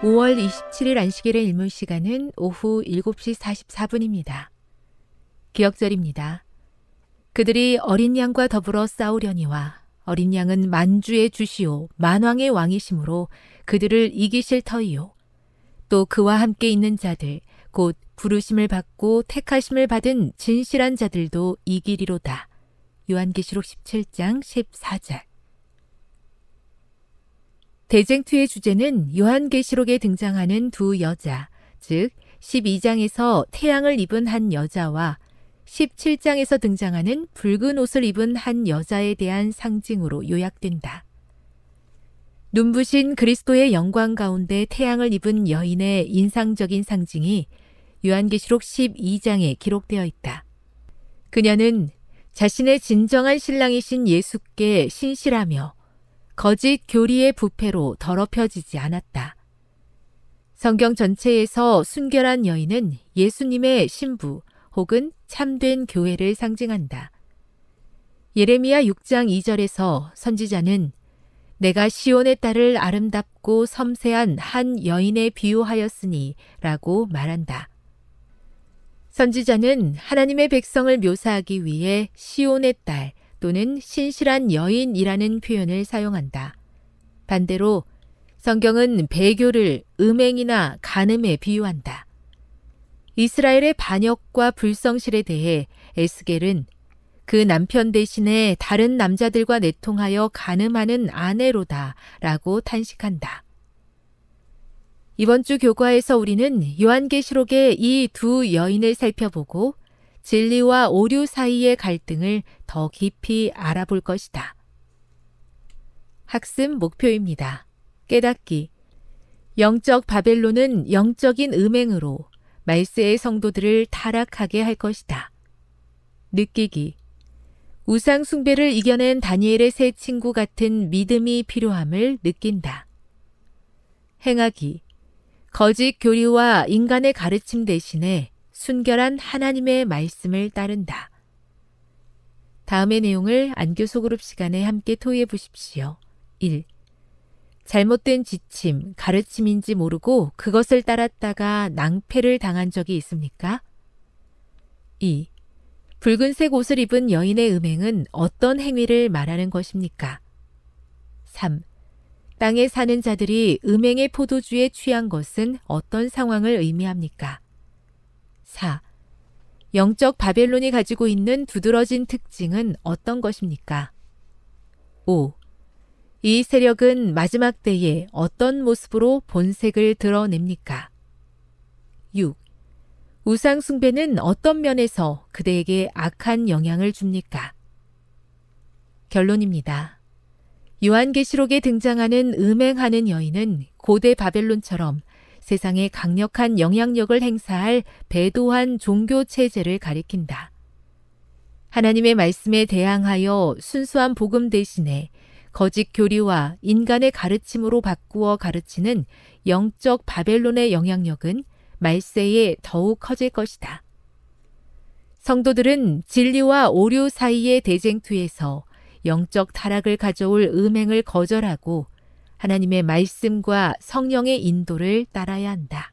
5월 27일 안식일의 일몰 시간은 오후 7시 44분입니다. 기억절입니다. 그들이 어린 양과 더불어 싸우려니와 어린 양은 만주의 주시오 만왕의 왕이심으로 그들을 이기실 터이요. 또 그와 함께 있는 자들 곧 부르심을 받고 택하심을 받은 진실한 자들도 이기리로다. 요한계시록 17장 14절. 대쟁투의 주제는 요한계시록에 등장하는 두 여자, 즉 12장에서 태양을 입은 한 여자와 17장에서 등장하는 붉은 옷을 입은 한 여자에 대한 상징으로 요약된다. 눈부신 그리스도의 영광 가운데 태양을 입은 여인의 인상적인 상징이 요한계시록 12장에 기록되어 있다. 그녀는 자신의 진정한 신랑이신 예수께 신실하며 거짓 교리의 부패로 더럽혀지지 않았다. 성경 전체에서 순결한 여인은 예수님의 신부 혹은 참된 교회를 상징한다. 예레미야 6장 2절에서 선지자는 내가 시온의 딸을 아름답고 섬세한 한 여인에 비유하였으니 라고 말한다. 선지자는 하나님의 백성을 묘사하기 위해 시온의 딸, 또는 신실한 여인이라는 표현을 사용한다. 반대로 성경은 배교를 음행이나 간음에 비유한다. 이스라엘의 반역과 불성실에 대해 에스겔은 그 남편 대신에 다른 남자들과 내통하여 간음하는 아내로다 라고 탄식한다. 이번 주 교과에서 우리는 요한계시록의 이 두 여인을 살펴보고 진리와 오류 사이의 갈등을 더 깊이 알아볼 것이다. 학습 목표입니다. 깨닫기. 영적 바벨론은 영적인 음행으로 말세의 성도들을 타락하게 할 것이다. 느끼기. 우상 숭배를 이겨낸 다니엘의 새 친구 같은 믿음이 필요함을 느낀다. 행하기. 거짓 교리와 인간의 가르침 대신에 순결한 하나님의 말씀을 따른다. 다음의 내용을 안교소그룹 시간에 함께 토의해 보십시오. 1. 잘못된 지침, 가르침인지 모르고 그것을 따랐다가 낭패를 당한 적이 있습니까? 2. 붉은색 옷을 입은 여인의 음행은 어떤 행위를 말하는 것입니까? 3. 땅에 사는 자들이 음행의 포도주에 취한 것은 어떤 상황을 의미합니까? 4. 영적 바벨론이 가지고 있는 두드러진 특징은 어떤 것입니까? 5. 이 세력은 마지막 때에 어떤 모습으로 본색을 드러냅니까? 6. 우상 숭배는 어떤 면에서 그대에게 악한 영향을 줍니까? 결론입니다. 요한계시록에 등장하는 음행하는 여인은 고대 바벨론처럼 세상에 강력한 영향력을 행사할 배도한 종교체제를 가리킨다. 하나님의 말씀에 대항하여 순수한 복음 대신에 거짓 교리와 인간의 가르침으로 바꾸어 가르치는 영적 바벨론의 영향력은 말세에 더욱 커질 것이다. 성도들은 진리와 오류 사이의 대쟁투에서 영적 타락을 가져올 음행을 거절하고 하나님의 말씀과 성령의 인도를 따라야 한다.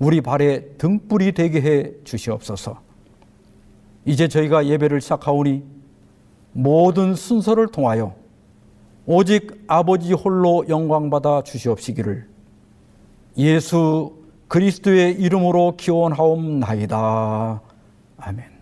우리 발에 등불이 되게 해 주시옵소서. 이제 저희가 예배를 시작하오니 모든 순서를 통하여 오직 아버지 홀로 영광받아 주시옵시기를 예수 그리스도의 이름으로 기원하옵나이다. 아멘.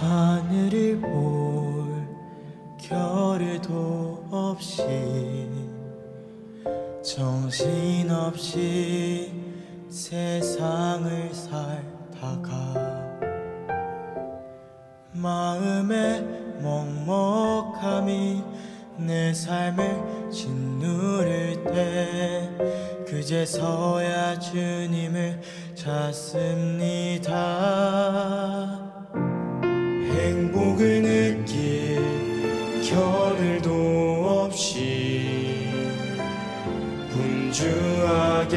하늘을 볼 겨를도 없이 정신없이 세상을 살다가 마음의 먹먹함이 내 삶을 짓누를 때 그제서야 주님을 찾습니다. 행복을 느낄 겨를도 없이 분주하게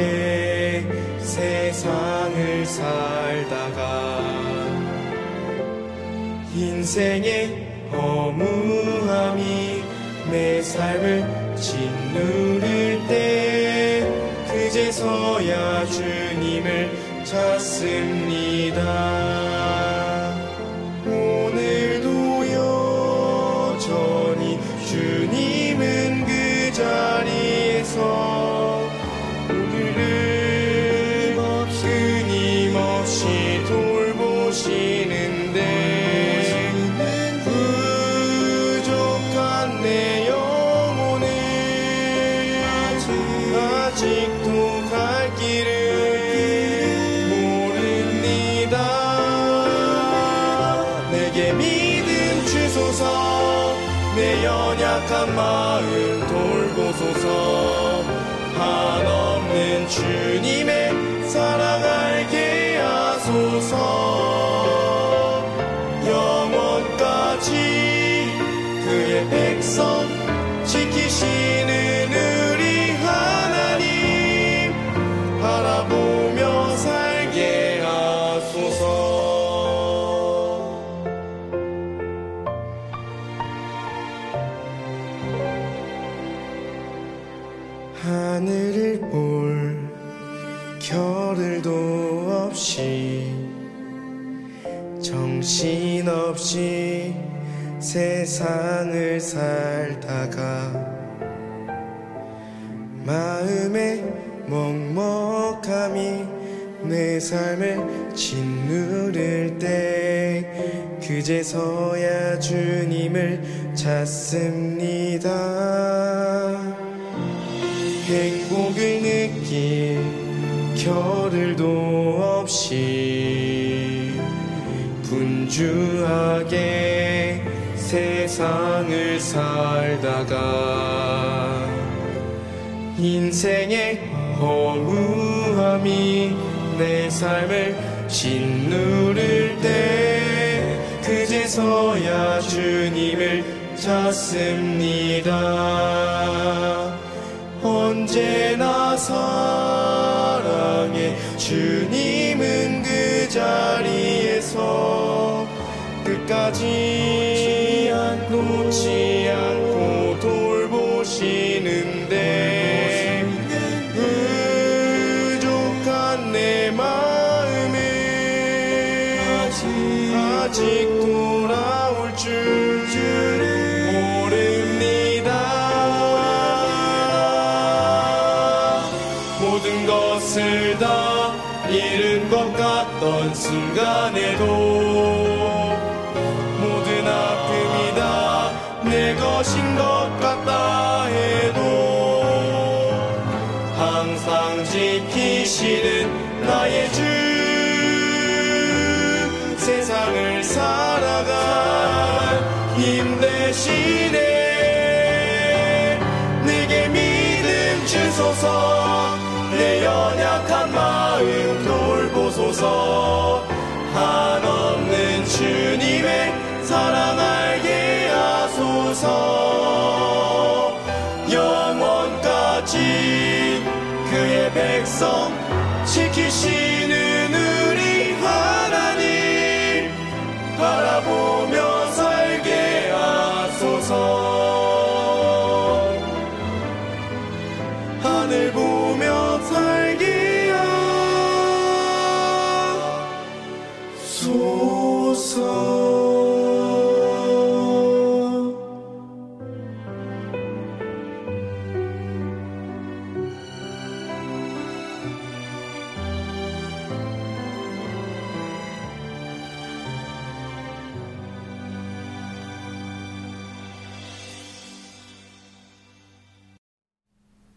세상을 살다가 인생의 허무함이 내 삶을 짓누를 때 그제서야 주님을 찾습니다. 주님은 그 자리에서 우리를 끊임없이 돌보시는데 부족한 내 영혼을 아직도 갈 길을 모릅니다. 내게 믿음 주소서 내 연약한 마음 돌보소서. 한없는 주님의 사랑 알게 하소서. 영원까지 그의 백성 지키시는 우리 하나님 바라보며 살게 하소서. 올 겨를도 없이 정신없이 세상을 살다가 마음의 먹먹함이 내 삶을 짓누를 때 그제서야 주님을 찾습니다. 행복을 느낄 겨를도 없이 분주하게 세상을 살다가 인생의 허무함이 내 삶을 짓누를 때 그제서야 주님을 찾습니다. 언제나 사랑해 주님은 그 자리에서 끝까지 놓지 않고 돌보시는데 아직 돌아올 줄을 모릅니다. 모든 것을 다 잃은 것 같던 순간에도 모든 아픔이 다 내 것인 것 같다 해도 항상 지키시는 나의 주 세상을 살아갈 힘 대신에 내게 믿음 주소서 내 연약한 마음 돌보소서 한없는 주님의 사랑 알게 하소서 영원까지 그의 백성 지키시는 우리 하나님 바라보며 살게 하소서 하늘 보며 살게 하소서.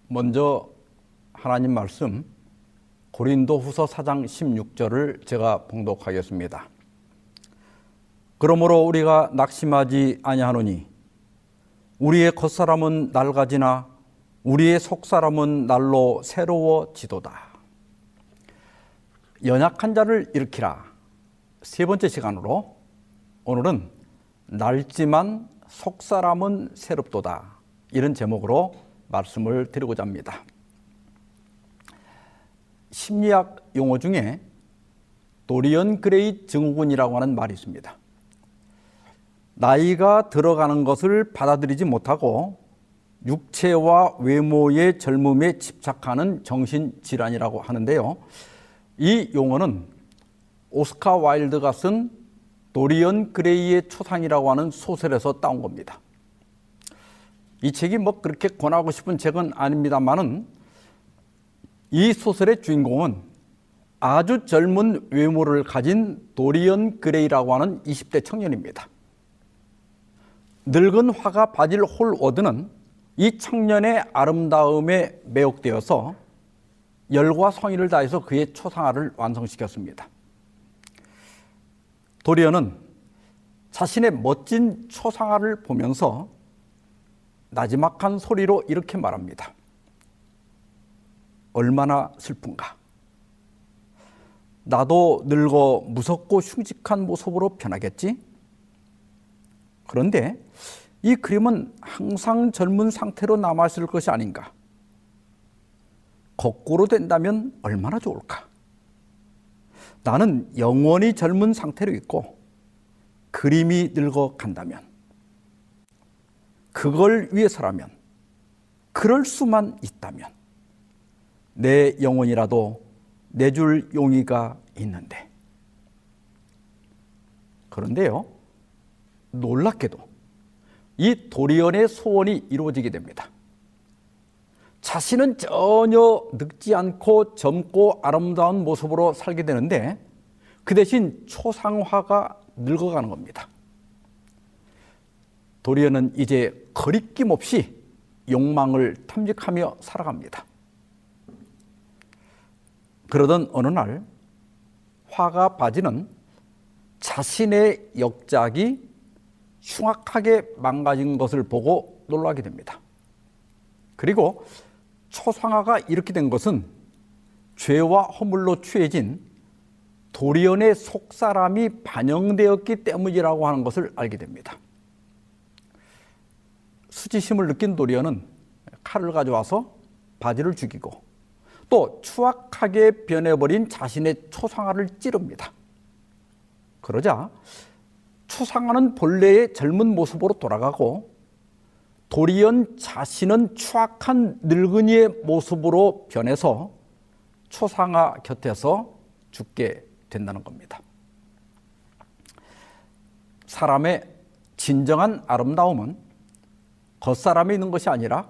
먼저 하나님 말씀 고린도 후서 4장 16절을 제가 봉독하겠습니다. 그러므로 우리가 낙심하지 아니하노니 우리의 겉사람은 낡아지나 우리의 속사람은 날로 새로워지도다. 연약한 자를 일으키라 세 번째 시간으로 오늘은 낡지만 속사람은 새롭도다 이런 제목으로 말씀을 드리고자 합니다. 심리학 용어 중에 도리언 그레이 증후군이라고 하는 말이 있습니다. 나이가 들어가는 것을 받아들이지 못하고 육체와 외모의 젊음에 집착하는 정신질환이라고 하는데요. 이 용어는 오스카 와일드가 쓴 도리언 그레이의 초상이라고 하는 소설에서 따온 겁니다. 이 책이 뭐 그렇게 권하고 싶은 책은 아닙니다만은 이 소설의 주인공은 아주 젊은 외모를 가진 도리언 그레이라고 하는 20대 청년입니다. 늙은 화가 바질 홀워드는 이 청년의 아름다움에 매혹되어서 열과 성의를 다해서 그의 초상화를 완성시켰습니다. 도리언은 자신의 멋진 초상화를 보면서 나지막한 소리로 이렇게 말합니다. 얼마나 슬픈가. 나도 늙어 무섭고 흉측한 모습으로 변하겠지? 그런데 이 그림은 항상 젊은 상태로 남아있을 것이 아닌가. 거꾸로 된다면 얼마나 좋을까. 나는 영원히 젊은 상태로 있고 그림이 늙어간다면 그걸 위해서라면 그럴 수만 있다면 내 영혼이라도 내줄 용의가 있는데. 그런데요, 놀랍게도 이 도리언의 소원이 이루어지게 됩니다. 자신은 전혀 늙지 않고 젊고 아름다운 모습으로 살게 되는데, 그 대신 초상화가 늙어가는 겁니다. 도리언은 이제 거리낌 없이 욕망을 탐닉하며 살아갑니다. 그러던 어느 날 화가 빠지는 자신의 역작이 흉악하게 망가진 것을 보고 놀라게 됩니다. 그리고 초상화가 이렇게 된 것은 죄와 허물로 취해진 도리언의 속사람이 반영되었기 때문이라고 하는 것을 알게 됩니다. 수치심을 느낀 도리언은 칼을 가져와서 바지를 죽이고 또 추악하게 변해버린 자신의 초상화를 찌릅니다. 그러자 초상화는 본래의 젊은 모습으로 돌아가고 도리언 자신은 추악한 늙은이의 모습으로 변해서 초상화 곁에서 죽게 된다는 겁니다. 사람의 진정한 아름다움은 겉사람에 있는 것이 아니라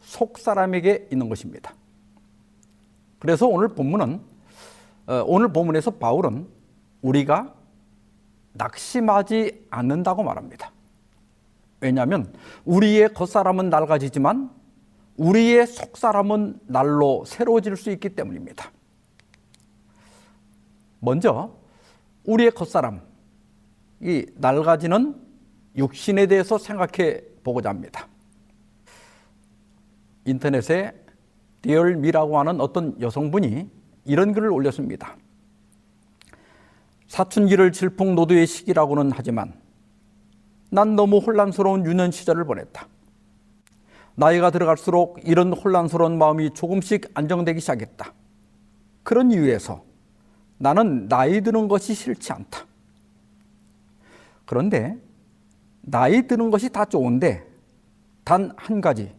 속사람에게 있는 것입니다. 그래서 오늘 본문에서 바울은 우리가 낙심하지 않는다고 말합니다. 왜냐하면 우리의 겉사람은 낡아지지만 우리의 속사람은 날로 새로워질 수 있기 때문입니다. 먼저 우리의 겉사람, 이 낡아지는 육신에 대해서 생각해 보고자 합니다. 인터넷에 디얼미라고 하는 어떤 여성분이 이런 글을 올렸습니다. 사춘기를 질풍노도의 시기라고는 하지만 난 너무 혼란스러운 유년 시절을 보냈다. 나이가 들어갈수록 이런 혼란스러운 마음이 조금씩 안정되기 시작했다. 그런 이유에서 나는 나이 드는 것이 싫지 않다. 그런데 나이 드는 것이 다 좋은데 단 한 가지,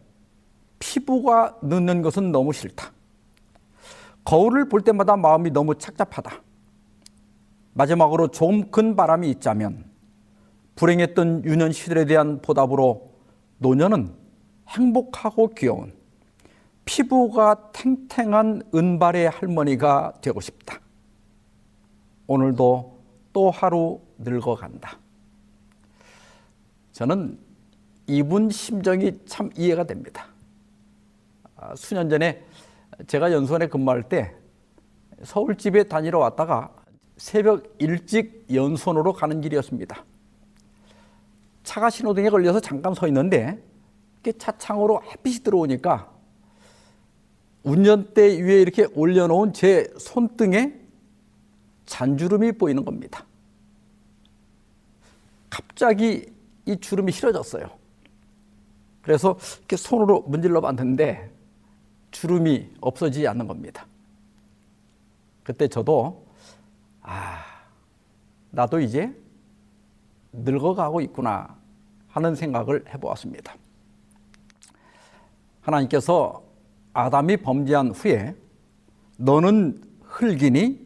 피부가 늙는 것은 너무 싫다. 거울을 볼 때마다 마음이 너무 착잡하다. 마지막으로 좀 큰 바람이 있자면 불행했던 유년 시절에 대한 보답으로 노년은 행복하고 귀여운 피부가 탱탱한 은발의 할머니가 되고 싶다. 오늘도 또 하루 늙어간다. 저는 이분 심정이 참 이해가 됩니다. 수년 전에 제가 연수원에 근무할 때 서울집에 다니러 왔다가 새벽 일찍 연수원으로 가는 길이었습니다. 차가 신호등에 걸려서 잠깐 서 있는데 차창으로 햇빛이 들어오니까 운전대 위에 이렇게 올려놓은 제 손등에 잔주름이 보이는 겁니다. 갑자기 이 주름이 싫어졌어요. 그래서 이렇게 손으로 문질러 봤는데 주름이 없어지지 않는 겁니다. 그때 저도 나도 이제 늙어가고 있구나 하는 생각을 해보았습니다. 하나님께서 아담이 범죄한 후에 너는 흙이니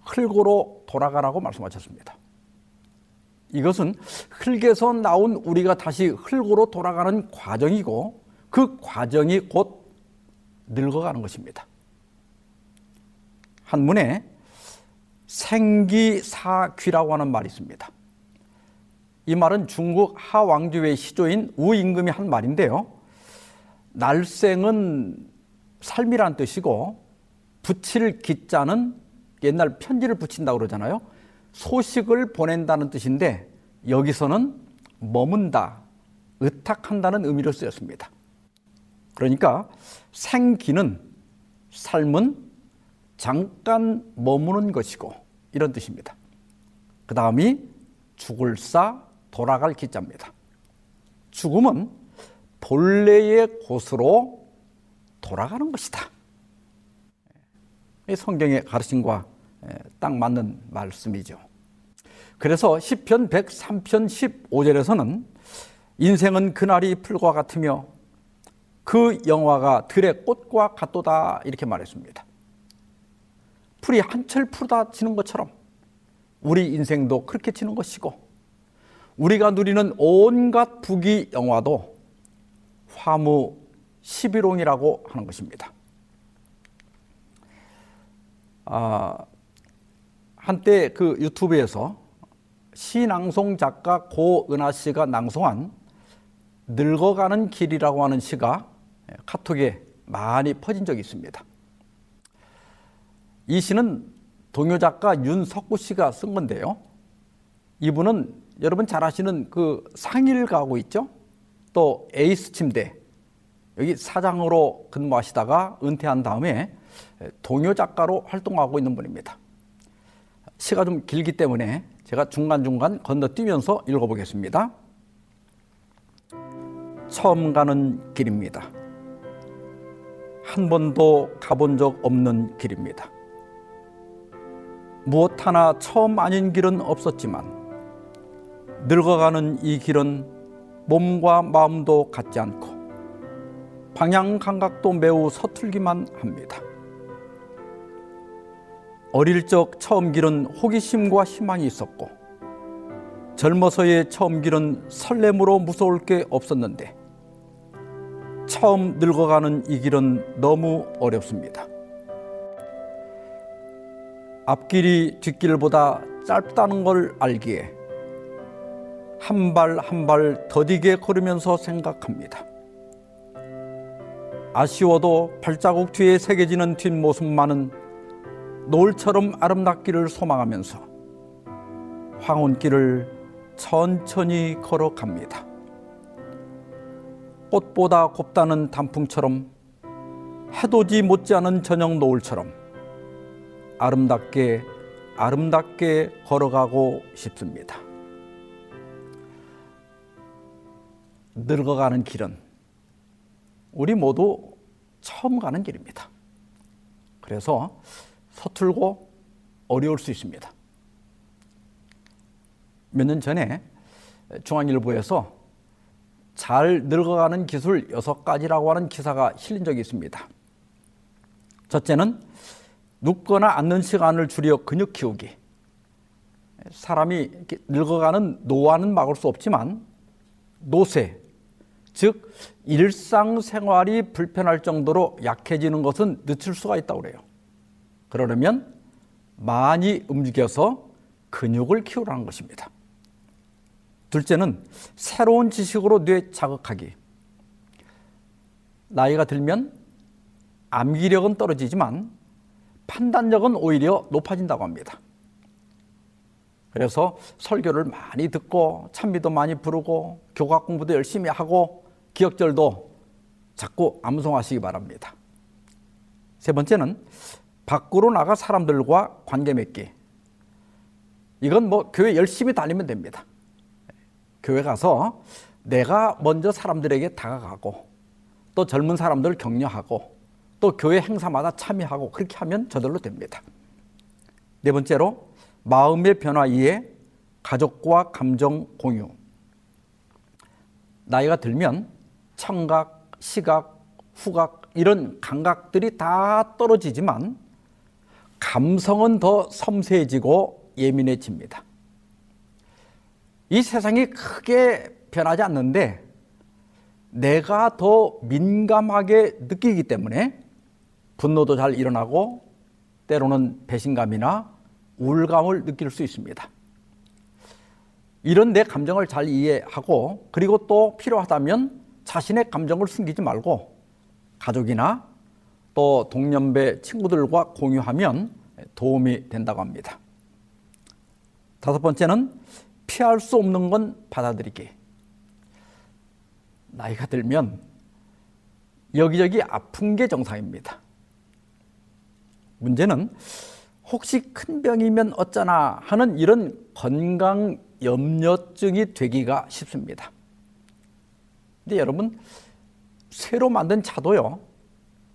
흙으로 돌아가라고 말씀하셨습니다. 이것은 흙에서 나온 우리가 다시 흙으로 돌아가는 과정이고, 그 과정이 곧 늙어가는 것입니다. 한문에 생기사귀라고 하는 말이 있습니다. 이 말은 중국 하왕조의 시조인 우임금이 한 말인데요, 날생은 삶이란 뜻이고 붙일 기자는 옛날 편지를 붙인다고 그러잖아요. 소식을 보낸다는 뜻인데 여기서는 머문다, 의탁한다는 의미로 쓰였습니다. 그러니까 생기는 삶은 잠깐 머무는 것이고 이런 뜻입니다. 그 다음이 죽을사 돌아갈 기자입니다. 죽음은 본래의 곳으로 돌아가는 것이다. 성경의 가르침과 딱 맞는 말씀이죠. 그래서 시편 103편 15절에서는 인생은 그날이 풀과 같으며 그 영화가 들의 꽃과 같도다 이렇게 말했습니다. 풀이 한철 푸르다 지는 것처럼 우리 인생도 그렇게 지는 것이고, 우리가 누리는 온갖 부귀 영화도 화무 십일홍이라고 하는 것입니다. 한때 그 유튜브에서 시낭송 작가 고은하 씨가 낭송한 늙어가는 길이라고 하는 시가 카톡에 많이 퍼진 적이 있습니다. 이 시는 동요 작가 윤석구 씨가 쓴 건데요. 이분은 여러분 잘 아시는 그 상일 가구 있죠? 또 에이스 침대, 여기 사장으로 근무하시다가 은퇴한 다음에 동요 작가로 활동하고 있는 분입니다. 시가 좀 길기 때문에 제가 중간중간 건너뛰면서 읽어보겠습니다. 처음 가는 길입니다. 한 번도 가본 적 없는 길입니다. 무엇 하나 처음 아닌 길은 없었지만 늙어가는 이 길은 몸과 마음도 같지 않고 방향 감각도 매우 서툴기만 합니다. 어릴 적 처음 길은 호기심과 희망이 있었고, 젊어서의 처음 길은 설렘으로 무서울 게 없었는데, 처음 늙어가는 이 길은 너무 어렵습니다. 앞길이 뒷길보다 짧다는 걸 알기에 한 발 한 발 더디게 걸으면서 생각합니다. 아쉬워도 발자국 뒤에 새겨지는 뒷모습만은 노을처럼 아름답기를 소망하면서 황혼길을 천천히 걸어갑니다. 꽃보다 곱다는 단풍처럼, 해돋이 못지않은 저녁 노을처럼 아름답게 아름답게 걸어가고 싶습니다. 늙어가는 길은 우리 모두 처음 가는 길입니다. 그래서 서툴고 어려울 수 있습니다. 몇 년 전에 중앙일보에서 잘 늙어가는 기술 6가지라고 하는 기사가 실린 적이 있습니다. 첫째는 눕거나 앉는 시간을 줄여 근육 키우기. 사람이 이렇게 늙어가는 노화는 막을 수 없지만 노쇠, 즉 일상생활이 불편할 정도로 약해지는 것은 늦출 수가 있다고 그래요. 그러려면 많이 움직여서 근육을 키우라는 것입니다. 둘째는 새로운 지식으로 뇌 자극하기. 나이가 들면 암기력은 떨어지지만 판단력은 오히려 높아진다고 합니다. 그래서 설교를 많이 듣고 찬미도 많이 부르고 교과 공부도 열심히 하고 기억절도 자꾸 암송하시기 바랍니다. 세 번째는 밖으로 나가 사람들과 관계 맺기. 이건 교회 열심히 다니면 됩니다. 교회 가서 내가 먼저 사람들에게 다가가고 또 젊은 사람들 격려하고 또 교회 행사마다 참여하고 그렇게 하면 저절로 됩니다. 네 번째로 마음의 변화 이에 가족과 감정 공유. 나이가 들면 청각, 시각, 후각 이런 감각들이 다 떨어지지만 감성은 더 섬세해지고 예민해집니다. 이 세상이 크게 변하지 않는데 내가 더 민감하게 느끼기 때문에 분노도 잘 일어나고 때로는 배신감이나 우울감을 느낄 수 있습니다. 이런 내 감정을 잘 이해하고 그리고 또 필요하다면 자신의 감정을 숨기지 말고 가족이나 또 동년배 친구들과 공유하면 도움이 된다고 합니다. 다섯 번째는 피할 수 없는 건 받아들이기. 나이가 들면 여기저기 아픈 게 정상입니다. 문제는 혹시 큰 병이면 어쩌나 하는 이런 건강 염려증이 되기가 쉽습니다. 근데 여러분, 새로 만든 차도요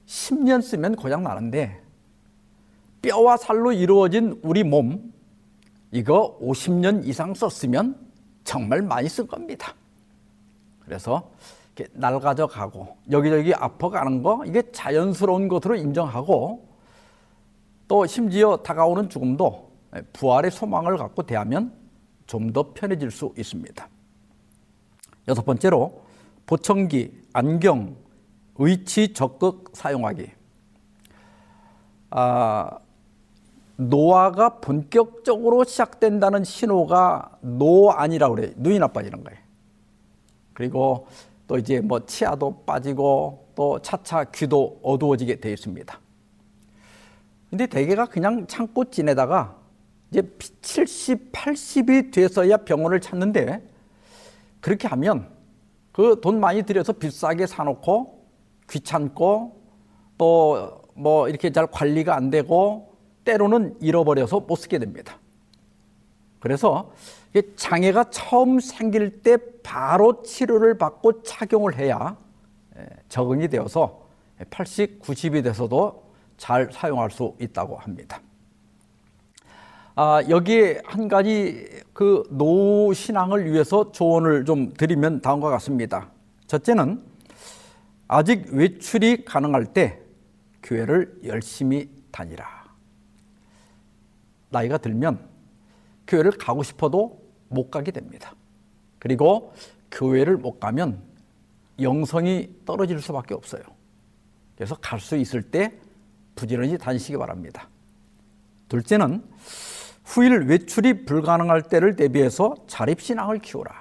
10년 쓰면 고장 나는데 뼈와 살로 이루어진 우리 몸, 이거 50년 이상 썼으면 정말 많이 쓴 겁니다. 그래서 이렇게 낡아져 가고 여기저기 아파가는 거, 이게 자연스러운 것으로 인정하고, 또 심지어 다가오는 죽음도 부활의 소망을 갖고 대하면 좀 더 편해질 수 있습니다. 여섯 번째로 보청기, 안경, 의치 적극 사용하기. 노화가 본격적으로 시작된다는 신호가 노안이라고 그래요. 눈이 나빠지는 거예요. 그리고 또 이제 뭐 치아도 빠지고 또 차차 귀도 어두워지게 되어 있습니다. 근데 대개가 그냥 참고 지내다가 이제 70, 80이 돼서야 병원을 찾는데, 그렇게 하면 그 돈 많이 들여서 비싸게 사놓고 귀찮고 또 뭐 이렇게 잘 관리가 안 되고 때로는 잃어버려서 못 쓰게 됩니다. 그래서 장애가 처음 생길 때 바로 치료를 받고 착용을 해야 적응이 되어서 80, 90이 돼서도 잘 사용할 수 있다고 합니다. 여기에 한 가지 그 노후 신앙을 위해서 조언을 좀 드리면 다음과 같습니다. 첫째는 아직 외출이 가능할 때 교회를 열심히 다니라. 나이가 들면 교회를 가고 싶어도 못 가게 됩니다. 그리고 교회를 못 가면 영성이 떨어질 수밖에 없어요. 그래서 갈 수 있을 때 부지런히 다니시기 바랍니다. 둘째는 후일 외출이 불가능할 때를 대비해서 자립신앙을 키우라.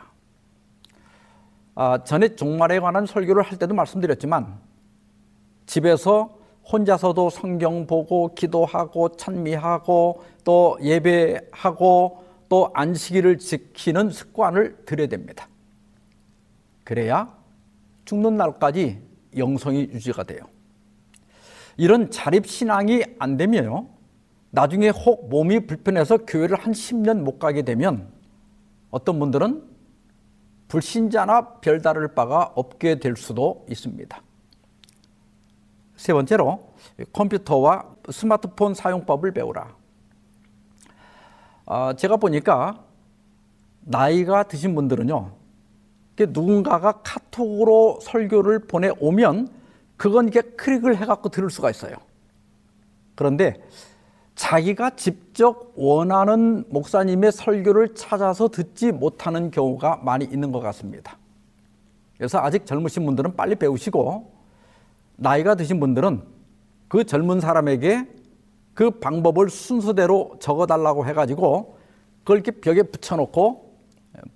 전에 종말에 관한 설교를 할 때도 말씀드렸지만, 집에서 혼자서도 성경 보고 기도하고 찬미하고 또 예배하고 또 안식일을 지키는 습관을 들여야 됩니다. 그래야 죽는 날까지 영성이 유지가 돼요. 이런 자립신앙이 안 되면요, 나중에 혹 몸이 불편해서 교회를 한 10년 못 가게 되면 어떤 분들은 불신자나 별다를 바가 없게 될 수도 있습니다. 세 번째로 컴퓨터와 스마트폰 사용법을 배우라. 제가 보니까 나이가 드신 분들은요, 누군가가 카톡으로 설교를 보내오면 그건 이렇게 클릭을 해갖고 들을 수가 있어요. 그런데 자기가 직접 원하는 목사님의 설교를 찾아서 듣지 못하는 경우가 많이 있는 것 같습니다. 그래서 아직 젊으신 분들은 빨리 배우시고, 나이가 드신 분들은 그 젊은 사람에게 그 방법을 순서대로 적어달라고 해가지고 그걸 이렇게 벽에 붙여놓고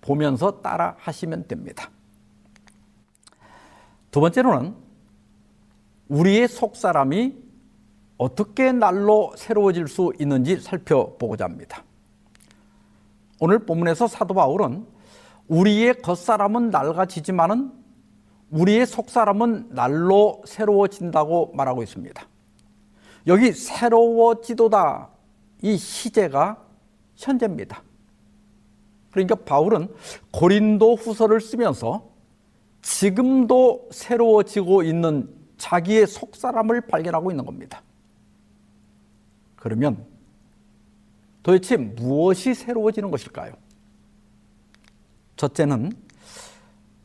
보면서 따라 하시면 됩니다. 두 번째로는 우리의 속사람이 어떻게 날로 새로워질 수 있는지 살펴보고자 합니다. 오늘 본문에서 사도 바울은 우리의 겉사람은 낡아지지만은 우리의 속사람은 날로 새로워진다고 말하고 있습니다. 여기 새로워지도다, 이 시제가 현재입니다. 그러니까 바울은 고린도 후서를 쓰면서 지금도 새로워지고 있는 자기의 속사람을 발견하고 있는 겁니다. 그러면 도대체 무엇이 새로워지는 것일까요? 첫째는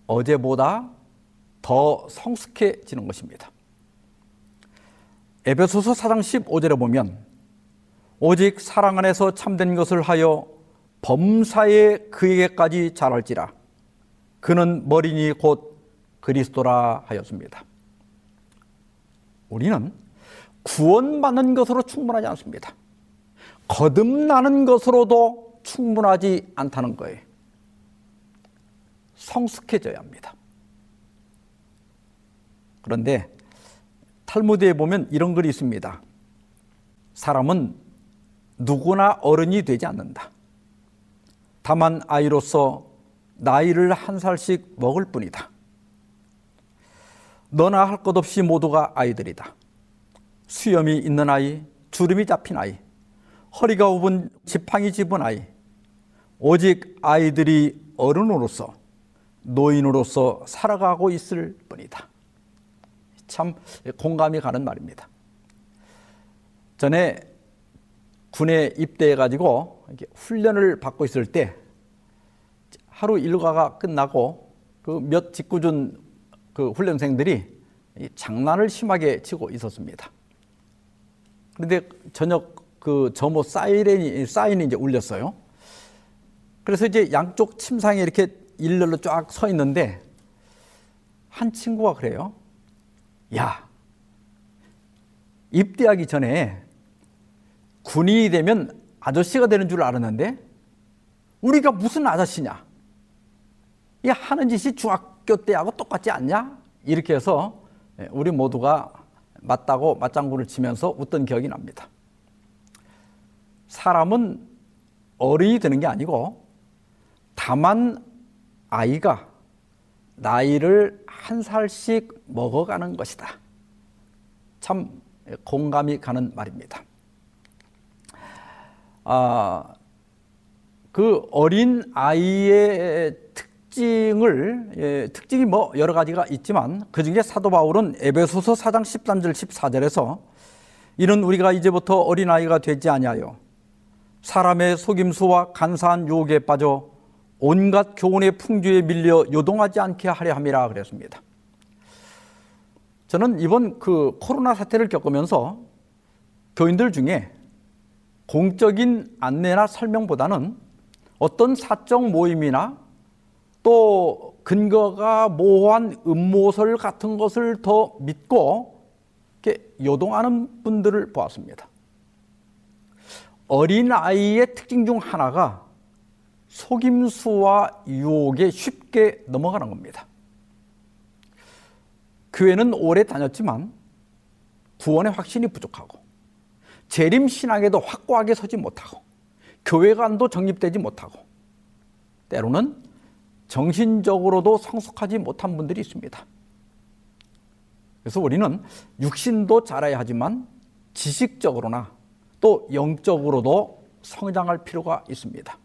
어제보다 더 성숙해지는 것입니다. 에베소서 4장 15절에 보면 오직 사랑 안에서 참된 것을 하여 범사에 그에게까지 자랄지라 그는 머리니 곧 그리스도라 하였습니다. 우리는 구원받는 것으로 충분하지 않습니다. 거듭나는 것으로도 충분하지 않다는 거예요. 성숙해져야 합니다. 그런데 탈무드에 보면 이런 글이 있습니다. 사람은 누구나 어른이 되지 않는다. 다만 아이로서 나이를 한 살씩 먹을 뿐이다. 너나 할 것 없이 모두가 아이들이다. 수염이 있는 아이, 주름이 잡힌 아이, 허리가 굽은 지팡이 집은 아이, 오직 아이들이 어른으로서 노인으로서 살아가고 있을 뿐이다. 참 공감이 가는 말입니다. 전에 군에 입대해가지고 훈련을 받고 있을 때 하루 일과가 끝나고 그 몇 직구준 그 훈련생들이 장난을 심하게 치고 있었습니다. 그런데 저녁 그 점호 사이렌이 이제 울렸어요. 그래서 이제 양쪽 침상에 이렇게 일렬로 쫙 서 있는데 한 친구가 그래요. 야, 입대하기 전에 군인이 되면 아저씨가 되는 줄 알았는데 우리가 무슨 아저씨냐? 이 하는 짓이 중학교 때하고 똑같지 않냐? 이렇게 해서 우리 모두가 맞다고 맞장구를 치면서 웃던 기억이 납니다. 사람은 어른이 되는 게 아니고 다만 아이가 나이를 한 살씩 먹어가는 것이다. 참 공감이 가는 말입니다. 그 어린 아이의 특징이 뭐 여러 가지가 있지만 그중에 사도 바울은 에베소서 4장 13절 14절에서 이는 우리가 이제부터 어린아이가 되지 아니하여 사람의 속임수와 간사한 유혹에 빠져 온갖 교훈의 풍주에 밀려 요동하지 않게 하려 함이라 그랬습니다. 저는 이번 그 코로나 사태를 겪으면서 교인들 중에 공적인 안내나 설명보다는 어떤 사적 모임이나 또 근거가 모호한 음모설 같은 것을 더 믿고 이렇게 요동하는 분들을 보았습니다. 어린아이의 특징 중 하나가 속임수와 유혹에 쉽게 넘어가는 겁니다. 교회는 오래 다녔지만 구원의 확신이 부족하고 재림신앙에도 확고하게 서지 못하고 교회관도 정립되지 못하고 때로는 정신적으로도 성숙하지 못한 분들이 있습니다. 그래서 우리는 육신도 자라야 하지만 지식적으로나 또 영적으로도 성장할 필요가 있습니다.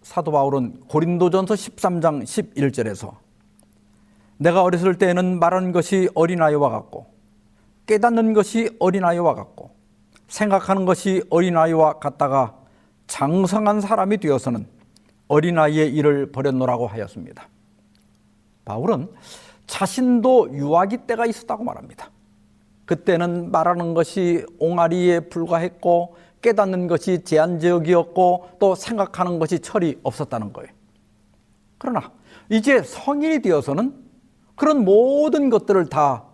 사도 바울은 고린도전서 13장 11절에서 내가 어렸을 때에는 말하는 것이 어린아이와 같고 깨닫는 것이 어린아이와 같고 생각하는 것이 어린아이와 같다가 장성한 사람이 되어서는 어린아이의 일을 버렸노라고 하였습니다. 바울은 자신도 유아기 때가 있었다고 말합니다. 그때는 말하는 것이 옹알이에 불과했고 깨닫는 것이 제한적이었고 또 생각하는 것이 철이 없었다는 거예요. 그러나 이제 성인이 되어서는 그런 모든 것들을 다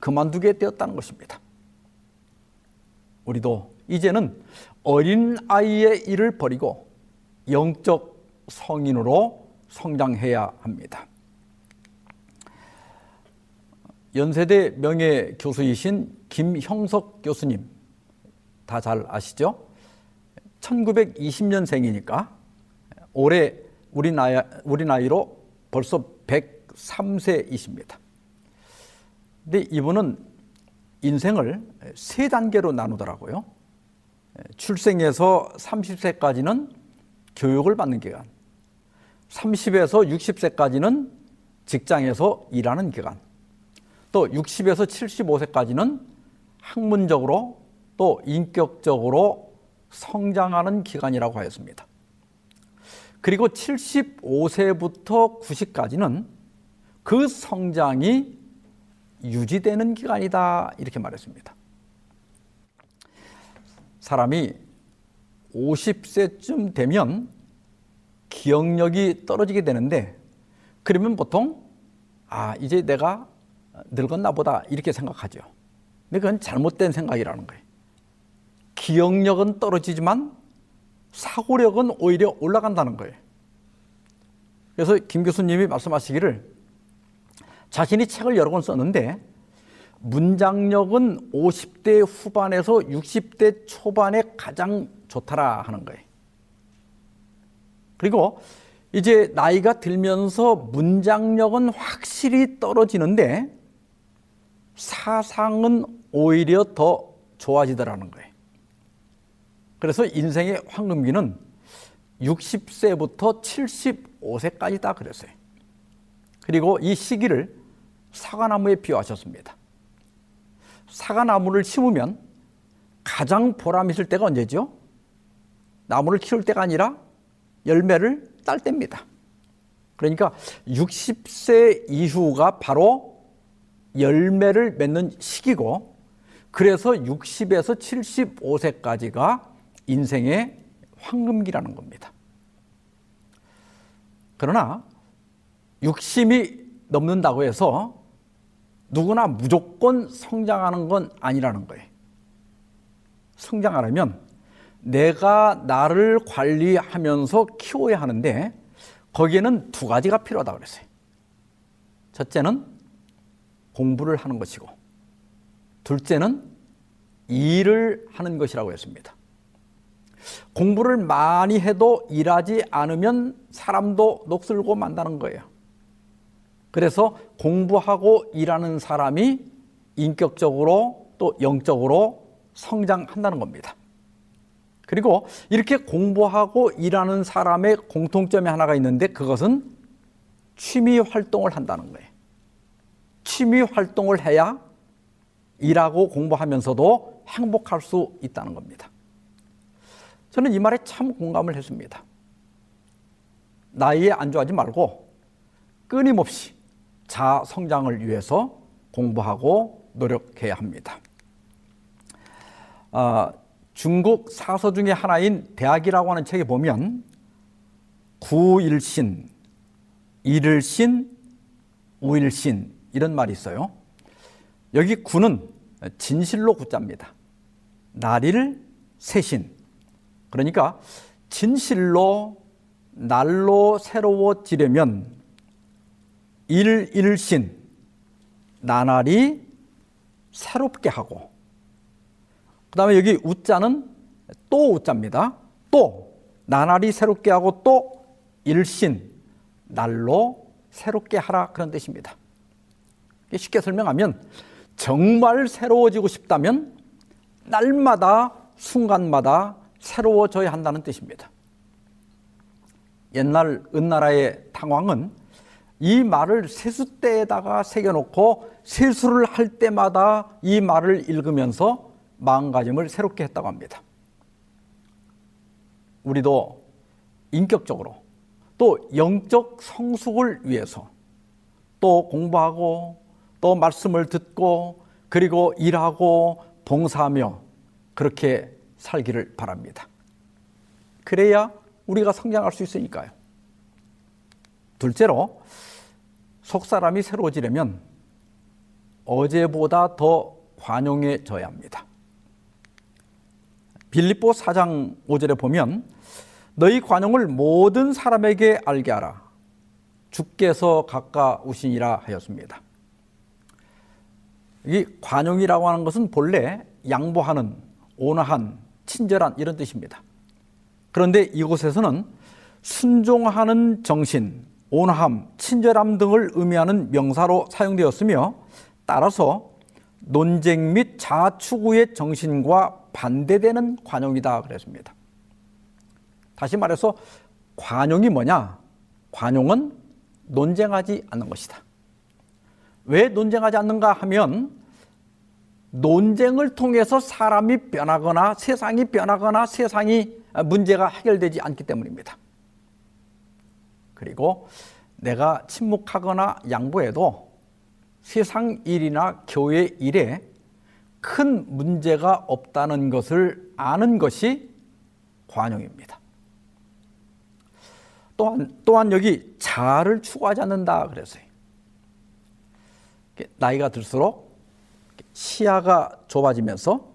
그만두게 되었다는 것입니다. 우리도 이제는 어린아이의 일을 버리고 영적 성인으로 성장해야 합니다. 연세대 명예교수이신 김형석 교수님 다 잘 아시죠? 1920년생이니까 올해 우리 나이로 벌써 103세이십니다. 근데 이분은 인생을 세 단계로 나누더라고요. 출생에서 30세까지는 교육을 받는 기간, 30에서 60세까지는 직장에서 일하는 기간, 또 60에서 75세까지는 학문적으로 또 인격적으로 성장하는 기간이라고 하였습니다. 그리고 75세부터 90까지는 그 성장이 유지되는 기간이다 이렇게 말했습니다. 사람이 50세쯤 되면 기억력이 떨어지게 되는데 그러면 보통 이제 내가 늙었나 보다 이렇게 생각하죠. 근데 그건 잘못된 생각이라는 거예요. 기억력은 떨어지지만 사고력은 오히려 올라간다는 거예요. 그래서 김 교수님이 말씀하시기를 자신이 책을 여러 권 썼는데 문장력은 50대 후반에서 60대 초반에 가장 좋다라 하는 거예요. 그리고 이제 나이가 들면서 문장력은 확실히 떨어지는데 사상은 오히려 더 좋아지더라는 거예요. 그래서 인생의 황금기는 60세부터 75세까지다 그랬어요. 그리고 이 시기를 사과나무에 비유하셨습니다. 사과나무를 심으면 가장 보람 있을 때가 언제죠? 나무를 키울 때가 아니라 열매를 딸 때입니다. 그러니까 60세 이후가 바로 열매를 맺는 시기고, 그래서 60에서 75세까지가 인생의 황금기라는 겁니다. 그러나 60이 넘는다고 해서 누구나 무조건 성장하는 건 아니라는 거예요. 성장하려면 내가 나를 관리하면서 키워야 하는데, 거기에는 두 가지가 필요하다고 그랬어요. 첫째는 공부를 하는 것이고, 둘째는 일을 하는 것이라고 했습니다. 공부를 많이 해도 일하지 않으면 사람도 녹슬고 만다는 거예요. 그래서 공부하고 일하는 사람이 인격적으로 또 영적으로 성장한다는 겁니다. 그리고 이렇게 공부하고 일하는 사람의 공통점이 하나가 있는데, 그것은 취미 활동을 한다는 거예요. 취미 활동을 해야 일하고 공부하면서도 행복할 수 있다는 겁니다. 저는 이 말에 참 공감을 했습니다. 나이에 안주하지 말고 끊임없이 자아 성장을 위해서 공부하고 노력해야 합니다. 중국 사서 중에 하나인 대학이라고 하는 책에 보면 구일신, 일일신, 우일신 이런 말이 있어요. 여기 구는 진실로 구자입니다. 날일 새신, 그러니까 진실로 날로 새로워지려면 일일신, 나날이 새롭게 하고, 그 다음에 여기 우자는 또 우자입니다. 또 나날이 새롭게 하고, 또 일신, 날로 새롭게 하라, 그런 뜻입니다. 쉽게 설명하면 정말 새로워지고 싶다면 날마다 순간마다 새로워져야 한다는 뜻입니다. 옛날 은나라의 당왕은 이 말을 세숫대에다가 새겨놓고 세수를 할 때마다 이 말을 읽으면서 마음가짐을 새롭게 했다고 합니다. 우리도 인격적으로 또 영적 성숙을 위해서 또 공부하고 또 말씀을 듣고 그리고 일하고 봉사하며 그렇게 살기를 바랍니다. 그래야 우리가 성장할 수 있으니까요. 둘째로, 속사람이 새로워지려면 어제보다 더 관용해져야 합니다. 빌립보 4장 5절에 보면 너희 관용을 모든 사람에게 알게 하라, 주께서 가까우시니라 하였습니다. 이 관용이라고 하는 것은 본래 양보하는, 온화한, 친절한 이런 뜻입니다. 그런데 이곳에서는 순종하는 정신, 온화함, 친절함 등을 의미하는 명사로 사용되었으며, 따라서 논쟁 및 자아 추구의 정신과 반대되는 관용이다 그랬습니다. 다시 말해서 관용이 뭐냐? 관용은 논쟁하지 않는 것이다. 왜 논쟁하지 않는가 하면, 논쟁을 통해서 사람이 변하거나 세상이 변하거나 세상이 문제가 해결되지 않기 때문입니다. 그리고 내가 침묵하거나 양보해도 세상 일이나 교회 일에 큰 문제가 없다는 것을 아는 것이 관용입니다. 또한 여기 자아를 추구하지 않는다 그랬어요. 나이가 들수록 시야가 좁아지면서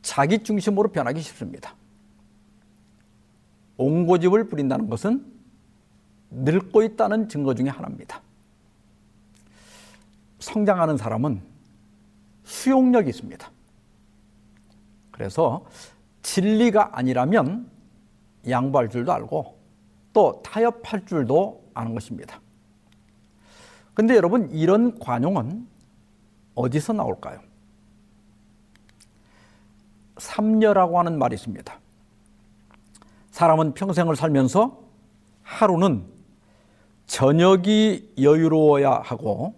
자기 중심으로 변하기 쉽습니다. 옹고집을 부린다는 것은 늙고 있다는 증거 중에 하나입니다. 성장하는 사람은 수용력이 있습니다. 그래서 진리가 아니라면 양보할 줄도 알고 또 타협할 줄도 아는 것입니다. 그런데 여러분, 이런 관용은 어디서 나올까요? 삼녀라고 하는 말이 있습니다. 사람은 평생을 살면서 하루는 저녁이 여유로워야 하고,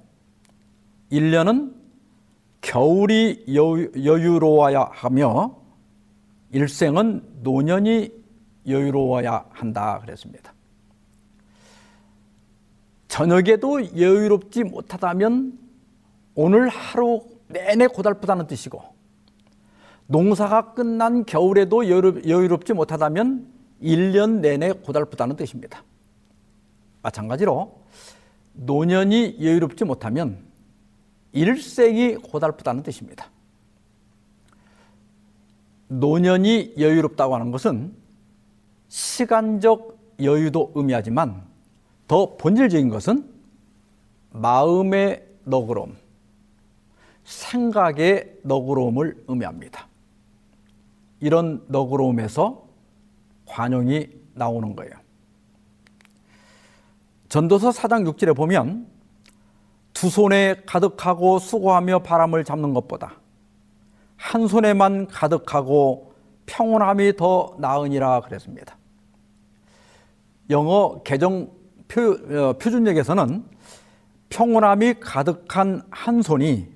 1년은 겨울이 여유로워야 하며, 일생은 노년이 여유로워야 한다 그랬습니다. 저녁에도 여유롭지 못하다면 오늘 하루 내내 고달프다는 뜻이고, 농사가 끝난 겨울에도 여유롭지 못하다면 1년 내내 고달프다는 뜻입니다. 마찬가지로 노년이 여유롭지 못하면 일생이 고달프다는 뜻입니다. 노년이 여유롭다고 하는 것은 시간적 여유도 의미하지만 더 본질적인 것은 마음의 너그러움, 생각의 너그러움을 의미합니다. 이런 너그러움에서 관용이 나오는 거예요. 전도서 4장 6절에 보면 두 손에 가득하고 수고하며 바람을 잡는 것보다 한 손에만 가득하고 평온함이 더 나으니라 그랬습니다. 영어 개정 표준역에서는 평온함이 가득한 한 손이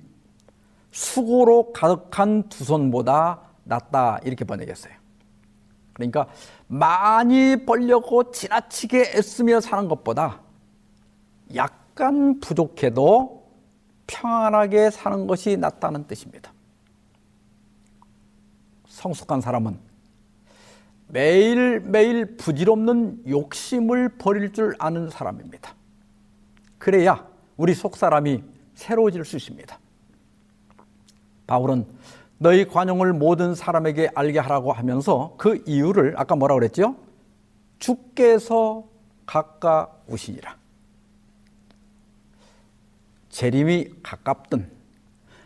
수고로 가득한 두 손보다 낫다 이렇게 번역했어요. 그러니까 많이 벌려고 지나치게 애쓰며 사는 것보다 약간 부족해도 평안하게 사는 것이 낫다는 뜻입니다. 성숙한 사람은 매일매일 부질없는 욕심을 버릴 줄 아는 사람입니다. 그래야 우리 속사람이 새로워질 수 있습니다. 바울은 너희 관용을 모든 사람에게 알게 하라고 하면서 그 이유를 아까 뭐라고 그랬죠? 주께서 가까우시니라. 재림이 가깝든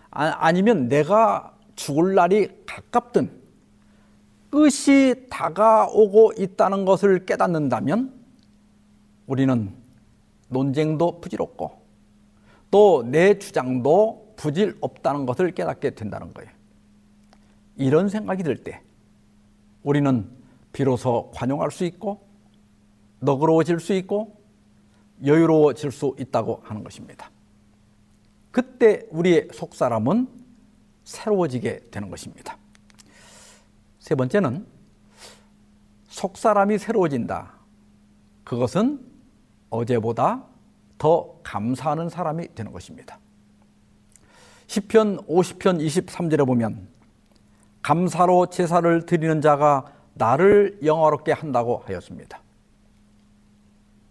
아니면 내가 죽을 날이 가깝든 끝이 다가오고 있다는 것을 깨닫는다면 우리는 논쟁도 부질없고 또 내 주장도 부질없다는 것을 깨닫게 된다는 거예요. 이런 생각이 들 때 우리는 비로소 관용할 수 있고 너그러워질 수 있고 여유로워질 수 있다고 하는 것입니다. 그때 우리의 속사람은 새로워지게 되는 것입니다. 세 번째는 속사람이 새로워진다. 그것은 어제보다 더 감사하는 사람이 되는 것입니다. 시편 50편 23절에 보면 감사로 제사를 드리는 자가 나를 영화롭게 한다고 하였습니다.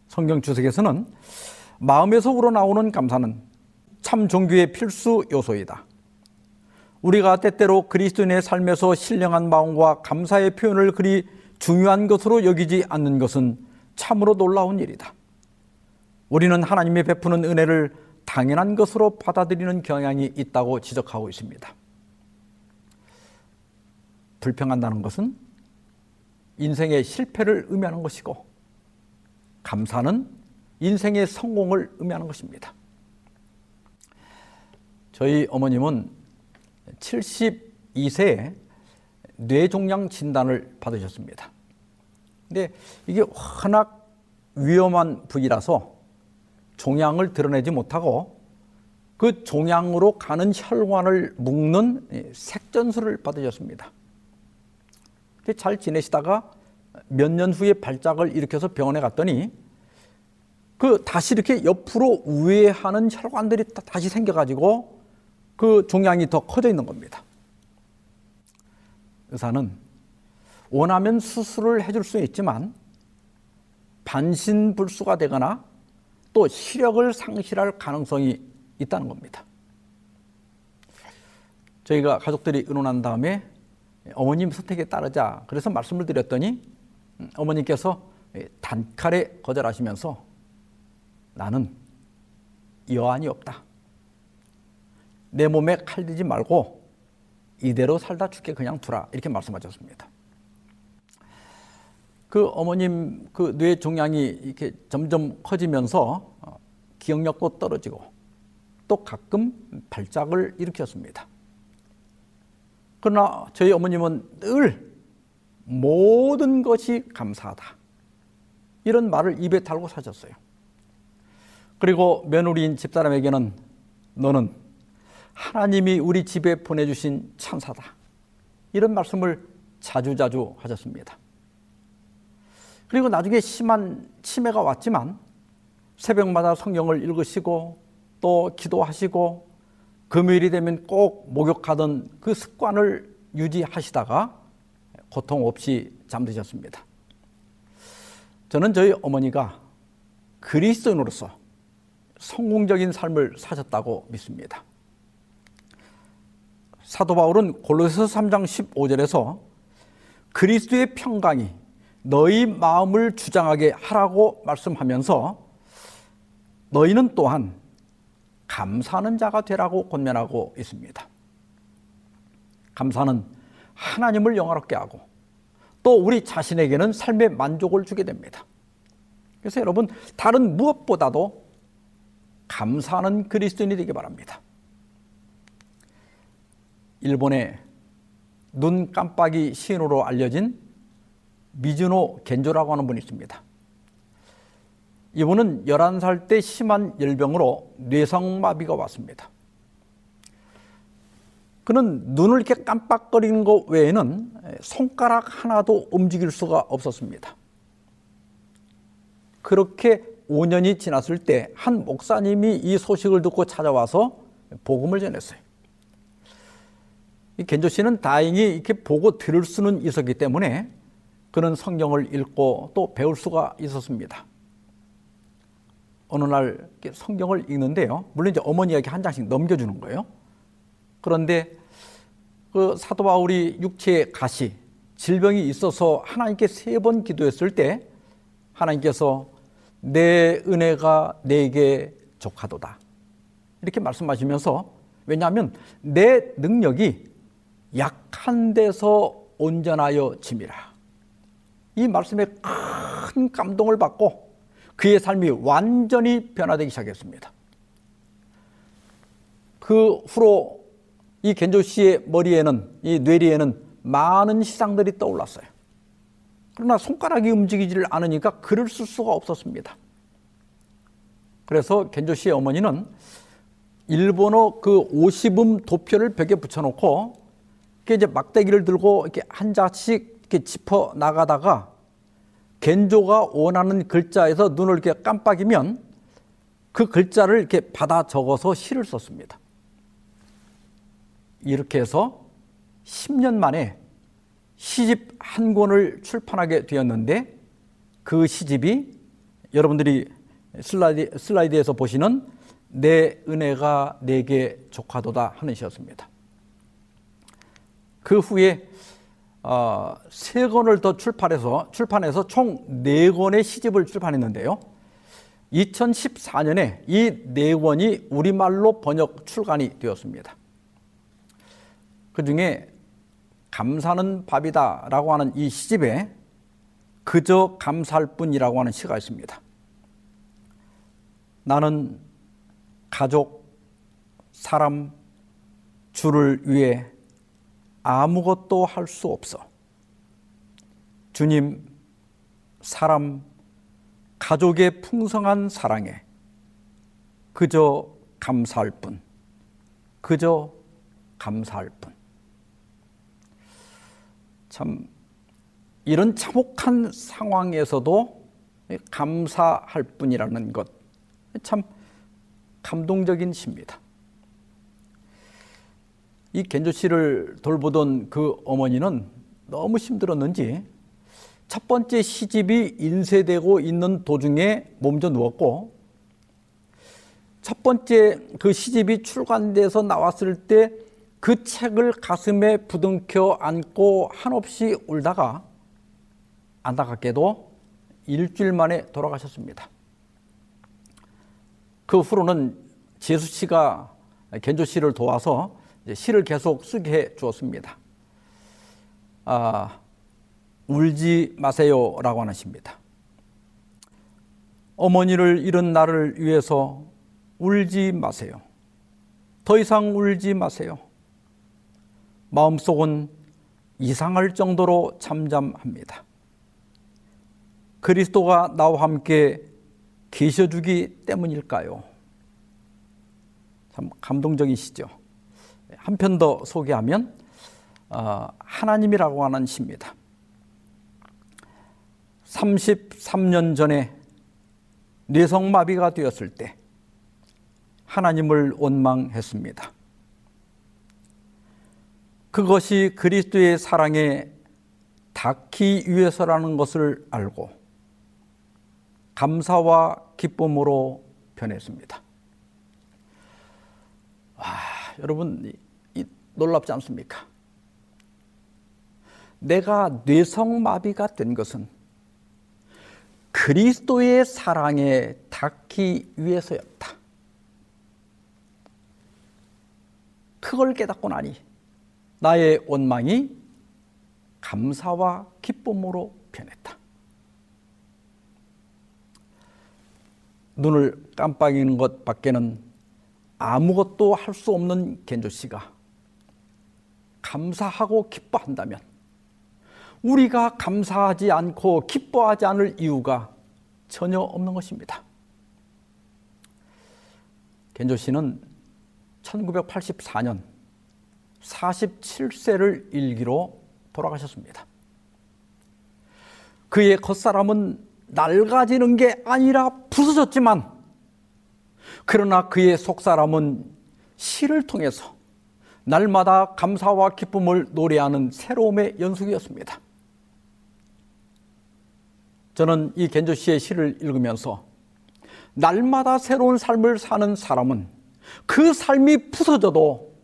성경 주석에서는 마음에서 우러나오는 감사는 참 종교의 필수 요소이다. 우리가 때때로 그리스도인의 삶에서 신령한 마음과 감사의 표현을 그리 중요한 것으로 여기지 않는 것은 참으로 놀라운 일이다. 우리는 하나님이 베푸는 은혜를 당연한 것으로 받아들이는 경향이 있다고 지적하고 있습니다. 불평한다는 것은 인생의 실패를 의미하는 것이고, 감사는 인생의 성공을 의미하는 것입니다. 저희 어머님은 72세에 뇌종양 진단을 받으셨습니다. 근데 이게 워낙 위험한 부위라서 종양을 드러내지 못하고 그 종양으로 가는 혈관을 묶는 색전술을 받으셨습니다. 잘 지내시다가 몇 년 후에 발작을 일으켜서 병원에 갔더니 그 다시 이렇게 옆으로 우회하는 혈관들이 다시 생겨가지고 그 종양이 더 커져 있는 겁니다. 의사는 원하면 수술을 해줄 수 있지만 반신불수가 되거나 또 시력을 상실할 가능성이 있다는 겁니다. 저희가 가족들이 의논한 다음에 어머님 선택에 따르자 그래서 말씀을 드렸더니 어머님께서 단칼에 거절하시면서 나는 여한이 없다, 내 몸에 칼대지 말고 이대로 살다 죽게 그냥 두라 이렇게 말씀하셨습니다. 그 어머님 그 뇌 종양이 이렇게 점점 커지면서 기억력도 떨어지고 또 가끔 발작을 일으켰습니다. 그러나 저희 어머님은 늘 모든 것이 감사하다 이런 말을 입에 달고 사셨어요. 그리고 며느리인 집사람에게는 너는 하나님이 우리 집에 보내주신 찬사다 이런 말씀을 자주자주 하셨습니다. 그리고 나중에 심한 치매가 왔지만 새벽마다 성경을 읽으시고 또 기도하시고 금요일이 되면 꼭 목욕하던 그 습관을 유지하시다가 고통 없이 잠드셨습니다. 저는 저희 어머니가 그리스도인으로서 성공적인 삶을 사셨다고 믿습니다. 사도 바울은 골로새서 3장 15절에서 그리스도의 평강이 너희 마음을 주장하게 하라고 말씀하면서 너희는 또한 감사하는 자가 되라고 권면하고 있습니다. 감사는 하나님을 영화롭게 하고 또 우리 자신에게는 삶의 만족을 주게 됩니다. 그래서 여러분, 다른 무엇보다도 감사하는 그리스도인이 되기 바랍니다. 일본의 눈 깜빡이 시인으로 알려진 미즈노 겐조라고 하는 분이 있습니다. 이분은 11살 때 심한 열병으로 뇌성마비가 왔습니다. 그는 눈을 이렇게 깜빡거리는 것 외에는 손가락 하나도 움직일 수가 없었습니다. 그렇게 5년이 지났을 때 한 목사님이 이 소식을 듣고 찾아와서 복음을 전했어요. 이 겐조 씨는 다행히 이렇게 보고 들을 수는 있었기 때문에 그는 성경을 읽고 또 배울 수가 있었습니다. 어느 날 성경을 읽는데요, 물론 이제 어머니에게 한 장씩 넘겨주는 거예요. 그런데 그 사도 바울이 육체의 가시, 질병이 있어서 하나님께 3번 기도했을 때 하나님께서 내 은혜가 내게 족하도다 이렇게 말씀하시면서, 왜냐하면 내 능력이 약한 데서 온전하여 짐이라, 이 말씀에 큰 감동을 받고 그의 삶이 완전히 변화되기 시작했습니다. 그 후로 이 겐조 씨의 머리에는, 이 뇌리에는 많은 시상들이 떠올랐어요. 그러나 손가락이 움직이지를 않으니까 글을 쓸 수가 없었습니다. 그래서 겐조 씨의 어머니는 일본어 그 50음 도표를 벽에 붙여놓고 이제 막대기를 들고 이렇게 한 자씩 이렇게 짚어 나가다가 겐조가 원하는 글자에서 눈을 이렇게 깜빡이면 그 글자를 이렇게 받아 적어서 시를 썼습니다. 이렇게 해서 10년 만에 시집 한 권을 출판하게 되었는데, 그 시집이 여러분들이 슬라이드에서 보시는 내 은혜가 내게 족하도다 하는 시였습니다. 그 후에 3권을 더 출판해서 총 4권의 시집을 출판했는데요, 2014년에 이 4권이 우리말로 번역 출간이 되었습니다. 그 중에 감사는 밥이다 라고 하는 이 시집에 그저 감사할 뿐이라고 하는 시가 있습니다. 나는 가족, 사람, 주를 위해 아무것도 할 수 없어. 주님, 사람, 가족의 풍성한 사랑에 그저 감사할 뿐, 그저 감사할 뿐. 참, 이런 참혹한 상황에서도 감사할 뿐이라는 것, 참 감동적인 시입니다. 이 겐조 씨를 돌보던 그 어머니는 너무 힘들었는지 첫 번째 시집이 인쇄되고 있는 도중에 몸져 누웠고, 첫 번째 그 시집이 출간돼서 나왔을 때 그 책을 가슴에 부둥켜 안고 한없이 울다가 안타깝게도 일주일 만에 돌아가셨습니다. 그 후로는 제수 씨가 겐조 씨를 도와서 시를 계속 쓰게 해 주었습니다. 울지 마세요 라고 하는 시입니다. 어머니를 잃은 나를 위해서 울지 마세요. 더 이상 울지 마세요. 마음속은 이상할 정도로 잠잠합니다. 그리스도가 나와 함께 계셔주기 때문일까요? 참 감동적이시죠. 한 편 더 소개하면 하나님이라고 하는 시입니다. 33년 전에 뇌성마비가 되었을 때 하나님을 원망했습니다. 그것이 그리스도의 사랑에 닿기 위해서라는 것을 알고 감사와 기쁨으로 변했습니다. 와, 여러분 놀랍지 않습니까? 내가 뇌성마비가 된 것은 그리스도의 사랑에 닿기 위해서였다. 그걸 깨닫고 나니 나의 원망이 감사와 기쁨으로 변했다. 눈을 깜빡이는 것 밖에는 아무것도 할 수 없는 겐조 씨가 감사하고 기뻐한다면, 우리가 감사하지 않고 기뻐하지 않을 이유가 전혀 없는 것입니다. 겐조 씨는 1984년 47세를 일기로 돌아가셨습니다. 그의 겉사람은 낡아지는 게 아니라 부서졌지만, 그러나 그의 속사람은 시를 통해서 날마다 감사와 기쁨을 노래하는 새로움의 연속이었습니다. 저는 이 겐조 씨의 시를 읽으면서 날마다 새로운 삶을 사는 사람은 그 삶이 부서져도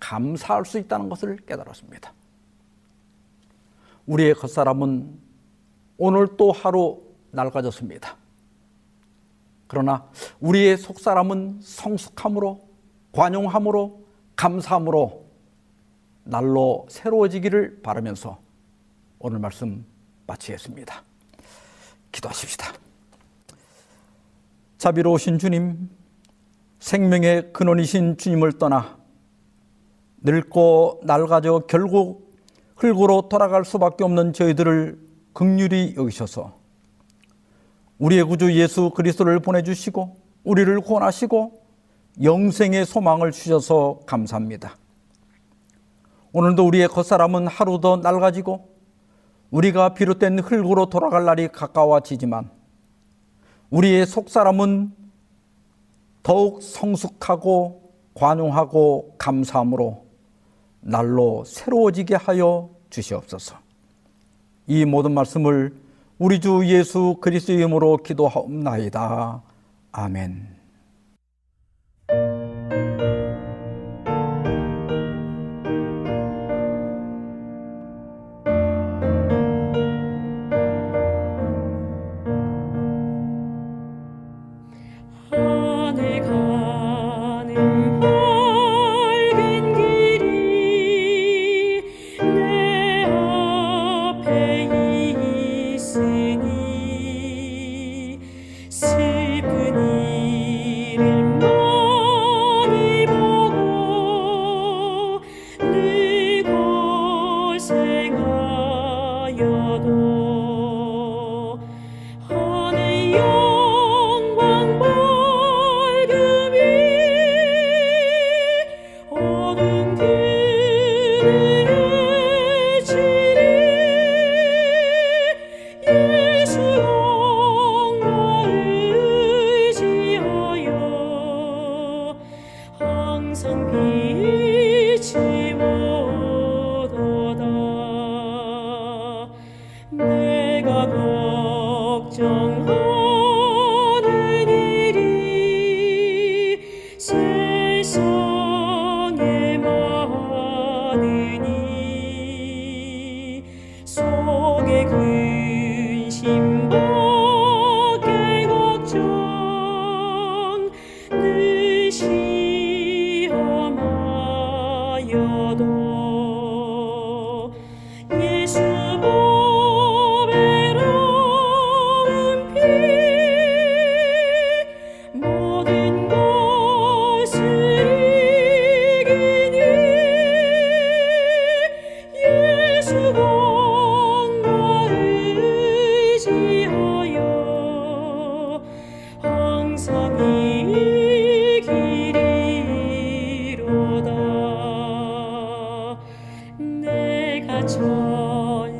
감사할 수 있다는 것을 깨달았습니다. 우리의 겉사람은 오늘 또 하루 낡아졌습니다. 그러나 우리의 속사람은 성숙함으로, 관용함으로, 감사함으로 날로 새로워지기를 바라면서 오늘 말씀 마치겠습니다. 기도하십시다. 자비로우신 주님, 생명의 근원이신 주님을 떠나 늙고 낡아져 결국 흙으로 돌아갈 수밖에 없는 저희들을 긍휼히 여기셔서 우리의 구주 예수 그리스도를 보내주시고 우리를 구원하시고 영생의 소망을 주셔서 감사합니다. 오늘도 우리의 겉사람은 하루 더 낡아지고 우리가 비롯된 흙으로 돌아갈 날이 가까워지지만, 우리의 속사람은 더욱 성숙하고 관용하고 감사함으로 날로 새로워지게 하여 주시옵소서. 이 모든 말씀을 우리 주 예수 그리스도의 이름으로 기도하옵나이다. 아멘.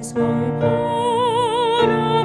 전성 바라보고